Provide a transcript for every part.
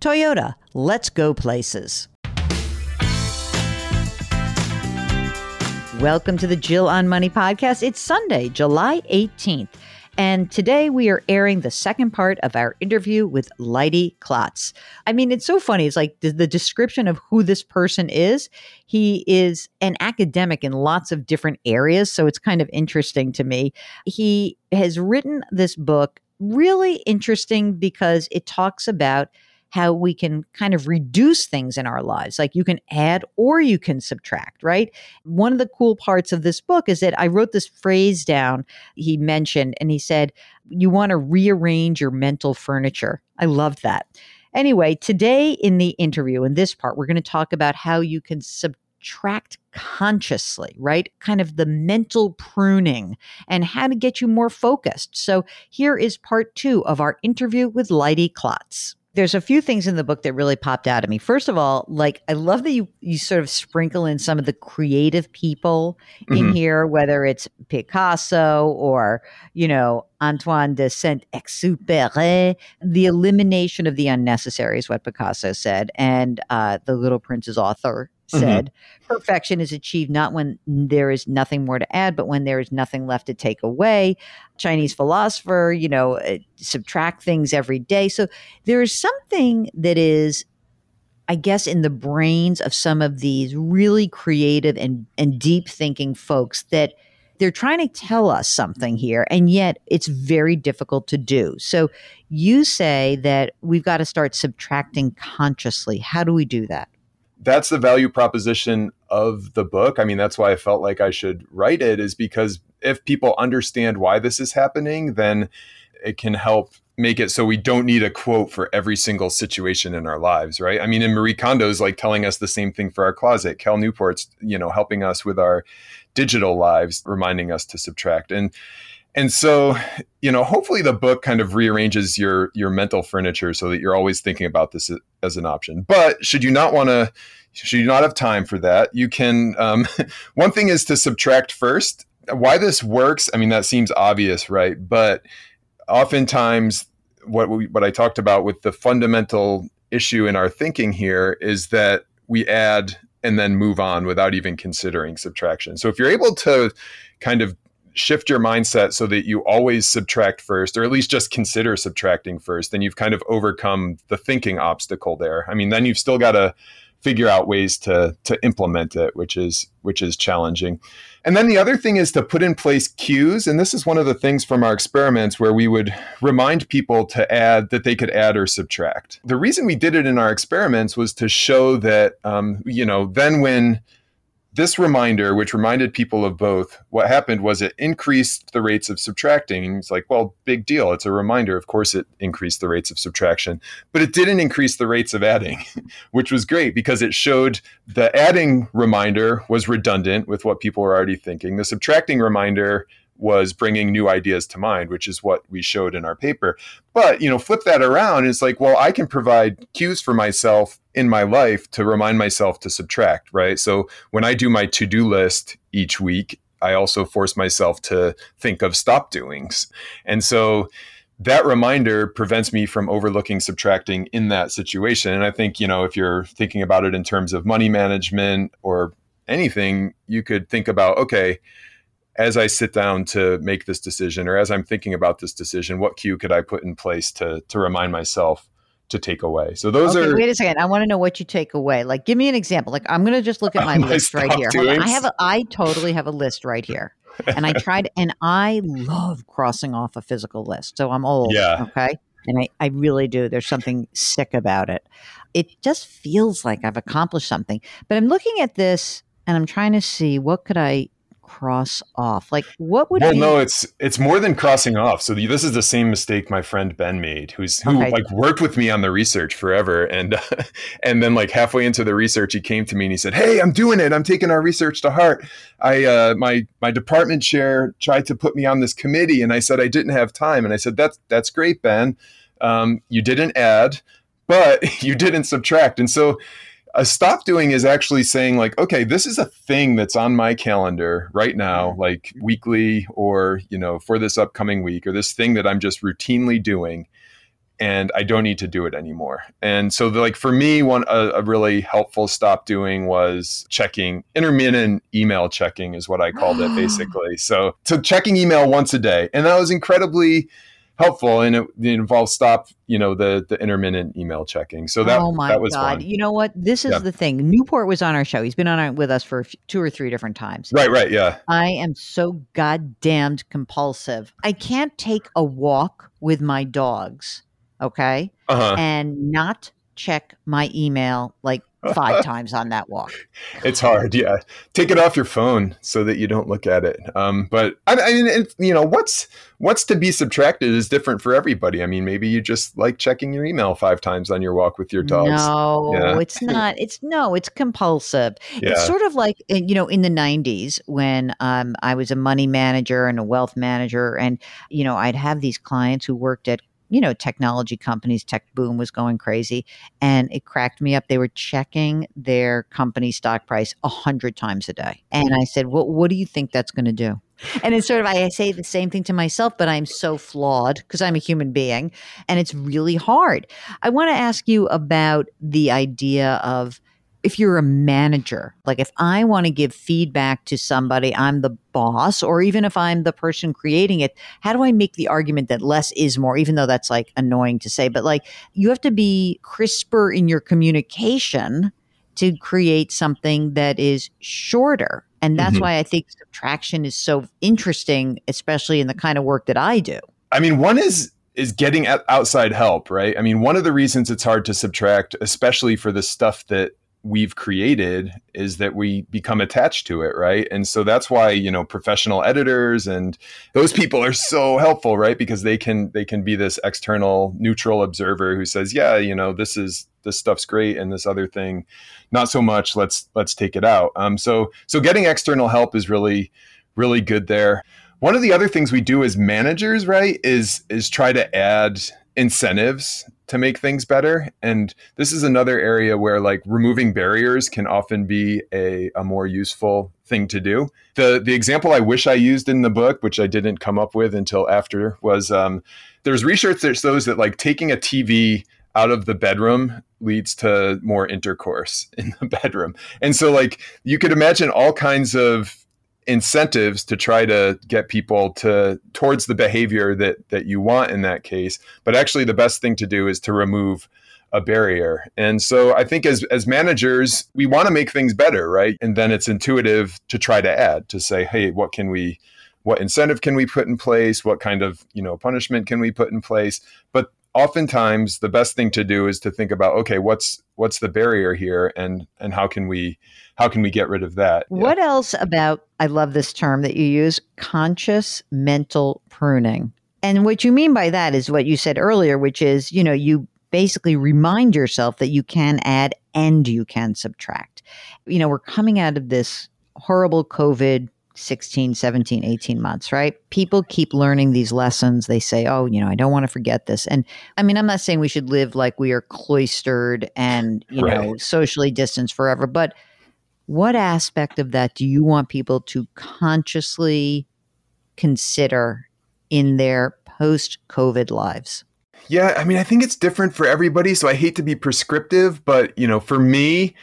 Toyota, let's go places. Welcome to the Jill on Money podcast. It's Sunday, July 18th, and today we are airing the second part of our interview with Leidy Klotz. I mean, it's so funny. It's like the description of who this person is. He is an academic in lots of different areas, so it's kind of interesting to me. He has written this book, really interesting because it talks about how we can kind of reduce things in our lives. Like you can add or you can subtract, right? One of the cool parts of this book is that I wrote this phrase down he mentioned, and he said, you want to rearrange your mental furniture. I loved that. Anyway, today in the interview, in this part, we're going to talk about how you can subtract consciously, right? Kind of the mental pruning and how to get you more focused. So here is part two of our interview with Leidy Klotz. There's a few things in the book that really popped out at me. First of all, like I love that you sort of sprinkle in some of the creative people in here, whether it's Picasso or, you know, Antoine de Saint-Exupéry. The elimination of the unnecessary is what Picasso said, and the Little Prince's author said. Perfection is achieved not when there is nothing more to add, but when there is nothing left to take away. Chinese philosopher, you know, subtract things every day. So there is something that is, I guess, in the brains of some of these really creative and deep thinking folks that they're trying to tell us something here, and yet it's very difficult to do. So you say that we've got to start subtracting consciously. How do we do that? That's the value proposition of the book. I mean, that's why I felt like I should write it, is because if people understand why this is happening, then it can help make it so we don't need a quote for every single situation in our lives, right? I mean, and Marie Kondo is like telling us the same thing for our closet. Cal Newport's, you know, helping us with our digital lives, reminding us to subtract. And so, you know, hopefully the book kind of rearranges your mental furniture so that you're always thinking about this as an option. But should you not have time for that, you can, one thing is to subtract first. Why this works, I mean, that seems obvious, right? But oftentimes what I talked about with the fundamental issue in our thinking here is that we add and then move on without even considering subtraction. So if you're able to kind of shift your mindset so that you always subtract first, or at least just consider subtracting first, then you've kind of overcome the thinking obstacle there. I mean, then you've still got to figure out ways to implement it, which is challenging. And then the other thing is to put in place cues. And this is one of the things from our experiments where we would remind people to add, that they could add or subtract. The reason we did it in our experiments was to show that, then when this reminder, which reminded people of both, what happened was it increased the rates of subtracting. And it's like, well, big deal. It's a reminder. Of course, it increased the rates of subtraction, but it didn't increase the rates of adding, which was great because it showed the adding reminder was redundant with what people were already thinking. The subtracting reminder was bringing new ideas to mind, which is what we showed in our paper. But, flip that around. It's like, well, I can provide cues for myself in my life to remind myself to subtract, right? So when I do my to-do list each week, I also force myself to think of stop doings. And so that reminder prevents me from overlooking subtracting in that situation. And I think, if you're thinking about it in terms of money management or anything, you could think about, okay, as I sit down to make this decision, or as I'm thinking about this decision, what cue could I put in place to remind myself to take away? So those are... Wait a second. I want to know what you take away. Like, give me an example. Like, I'm going to just look at my list right here. Hold on. I totally have a list right here. And I love crossing off a physical list. So I'm old. Yeah. Okay. And I really do. There's something sick about it. It just feels like I've accomplished something. But I'm looking at this and I'm trying to see what could I cross off? Like, what would you... Well, no, it's more than crossing off. So this is the same mistake my friend Ben made, who worked with me on the research forever. And then like halfway into the research, he came to me and he said, hey, I'm doing it. I'm taking our research to heart. My department chair tried to put me on this committee. And I said, I didn't have time. And I said, that's great, Ben. You didn't add, but you didn't subtract. And so a stop doing is actually saying like, okay, this is a thing that's on my calendar right now, like weekly or, for this upcoming week, or this thing that I'm just routinely doing and I don't need to do it anymore. And so for me, a really helpful stop doing was checking, intermittent email checking is what I called it basically. So checking email once a day. And that was incredibly helpful, and it involves stop, the intermittent email checking. So that, that was God. Fun. You know what? This is the thing. Newport was on our show. He's been with us for two or three different times. Right. Yeah. I am so goddamned compulsive. I can't take a walk with my dogs, okay, and not check my email like 5 times on that walk. It's hard. Yeah. Take it off your phone so that you don't look at it. But I mean, what's to be subtracted is different for everybody. I mean, maybe you just like checking your email 5 times on your walk with your dogs. No, yeah. It's not. It's compulsive. Yeah. It's sort of like, in the 90s when I was a money manager and a wealth manager, and, I'd have these clients who worked at technology companies. Tech boom was going crazy, and it cracked me up. They were checking their company stock price 100 times a day. And I said, well, what do you think that's going to do? And it's sort of, I say the same thing to myself, but I'm so flawed because I'm a human being and it's really hard. I want to ask you about the idea of, if you're a manager, like if I want to give feedback to somebody, I'm the boss, or even if I'm the person creating it, how do I make the argument that less is more, even though that's like annoying to say, but like you have to be crisper in your communication to create something that is shorter. And that's why I think subtraction is so interesting, especially in the kind of work that I do. I mean, one is getting outside help, right? I mean, one of the reasons it's hard to subtract, especially for the stuff that we've created, is that we become attached to it, right? And so that's why, professional editors and those people are so helpful, right? Because they can be this external neutral observer who says, yeah, this stuff's great and this other thing, not so much, let's take it out. So getting external help is really, really good there. One of the other things we do as managers, right, is try to add incentives to make things better. And this is another area where like removing barriers can often be a more useful thing to do. The example I wish I used in the book, which I didn't come up with until after, was there's research that shows that like taking a TV out of the bedroom leads to more intercourse in the bedroom. And so like you could imagine all kinds of incentives to try to get people towards the behavior that you want in that case. But actually the best thing to do is to remove a barrier. And so I think as managers, we want to make things better, right? And then it's intuitive to try to add, to say, hey, what incentive can we put in place? What kind of, punishment can we put in place? But oftentimes the best thing to do is to think about, okay, what's the barrier here, and how can we get rid of that? Yeah. What else about, I love this term that you use, conscious mental pruning. And what you mean by that is what you said earlier, which is, you basically remind yourself that you can add and you can subtract. We're coming out of this horrible COVID 16, 17, 18 months, right? People keep learning these lessons. They say, I don't want to forget this. And I'm not saying we should live like we are cloistered and, socially distanced forever, but what aspect of that do you want people to consciously consider in their post-COVID lives? Yeah. I think it's different for everybody. So I hate to be prescriptive, but, for me,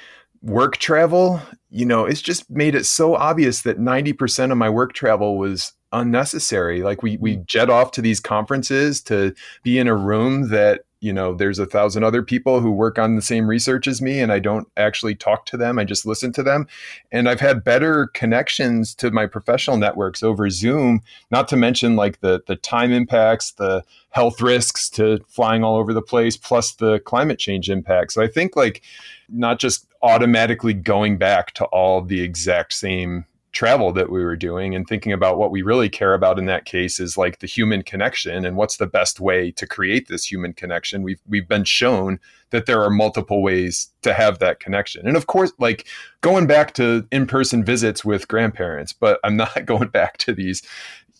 work travel, it's just made it so obvious that 90% of my work travel was unnecessary. Like we jet off to these conferences to be in a room that, there's 1,000 other people who work on the same research as me, and I don't actually talk to them. I just listen to them. And I've had better connections to my professional networks over Zoom, not to mention like the time impacts, the health risks to flying all over the place, plus the climate change impacts. So I think like not just automatically going back to all the exact same travel that we were doing, and thinking about what we really care about in that case is like the human connection, and what's the best way to create this human connection. We've been shown that there are multiple ways to have that connection. And of course, like going back to in-person visits with grandparents, but I'm not going back to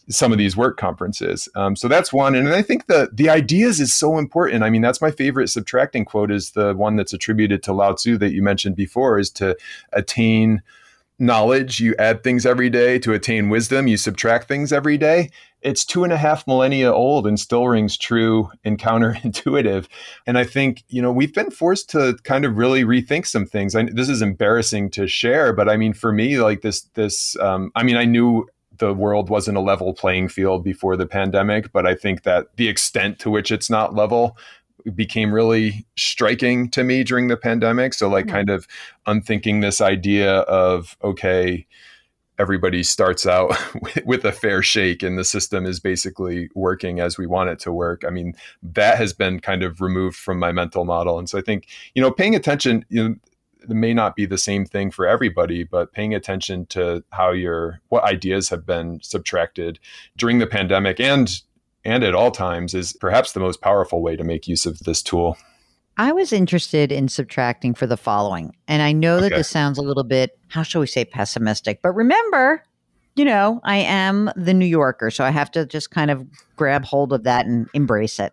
some of these work conferences. So that's one. And I think the ideas is so important. That's my favorite subtracting quote, is the one that's attributed to Lao Tzu that you mentioned before, is to attain knowledge, you add things every day. To attain wisdom, you subtract things every day. It's 2.5 millennia old and still rings true and counterintuitive. And I think, we've been forced to kind of really rethink some things. This is embarrassing to share, but for me, like I knew the world wasn't a level playing field before the pandemic, but I think that the extent to which it's not level became really striking to me during the pandemic. So like kind of unthinking this idea of, okay, everybody starts out with a fair shake and the system is basically working as we want it to work. That has been kind of removed from my mental model. And so I think, paying attention, it may not be the same thing for everybody, but paying attention to what ideas have been subtracted during the pandemic and at all times is perhaps the most powerful way to make use of this tool. I was interested in subtracting for the following. And I know that this sounds a little bit, how shall we say, pessimistic, but remember, I am the New Yorker, so I have to just kind of grab hold of that and embrace it.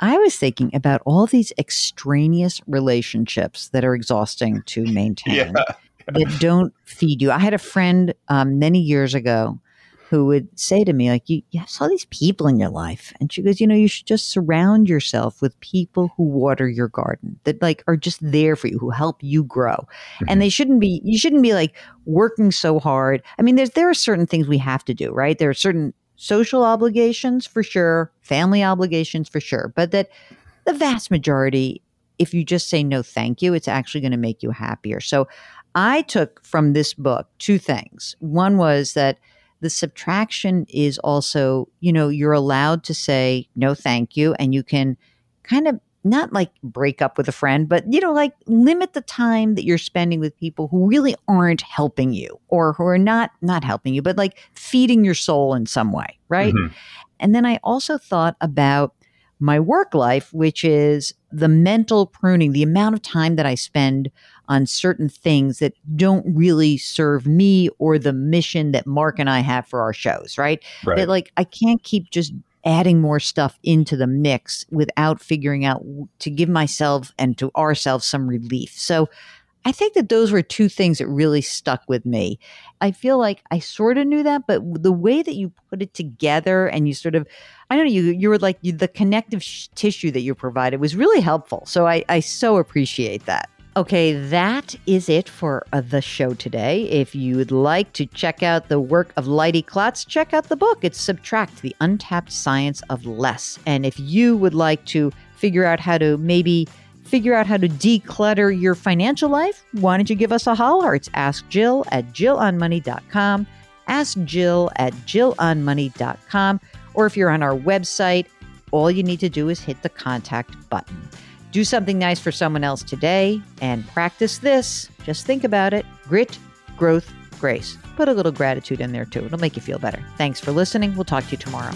I was thinking about all these extraneous relationships that are exhausting to maintain that don't feed you. I had a friend many years ago who would say to me, like, you have all these people in your life. And she goes, you should just surround yourself with people who water your garden, that like are just there for you, who help you grow. Mm-hmm. And you shouldn't be like working so hard. There are certain things we have to do, right? There are certain social obligations for sure, family obligations for sure. But that the vast majority, if you just say no, thank you, it's actually going to make you happier. So I took from this book two things. One was that the subtraction is also, you're allowed to say no, thank you. And you can kind of not like break up with a friend, but, like limit the time that you're spending with people who really aren't helping you, or who are not helping you, but like feeding your soul in some way. Right. Mm-hmm. And then I also thought about my work life, which is the mental pruning, the amount of time that I spend on certain things that don't really serve me or the mission that Mark and I have for our shows, right? That like I can't keep just adding more stuff into the mix without figuring out to give myself and to ourselves some relief. So I think that those were two things that really stuck with me. I feel like I sort of knew that, but the way that you put it together and you sort of, I don't know, you were like the connective tissue that you provided was really helpful. So I so appreciate that. Okay, that is it for the show today. If you would like to check out the work of Leidy Klotz, check out the book. It's Subtract: The Untapped Science of Less. And if you would like to figure out how to maybe Figure out how to declutter your financial life? Why don't you give us a holler? It's Ask Jill at JillOnMoney.com. Ask Jill at JillOnMoney.com. Or if you're on our website, all you need to do is hit the contact button. Do something nice for someone else today and practice this. Just think about it. Grit, growth, grace. Put a little gratitude in there too. It'll make you feel better. Thanks for listening. We'll talk to you tomorrow.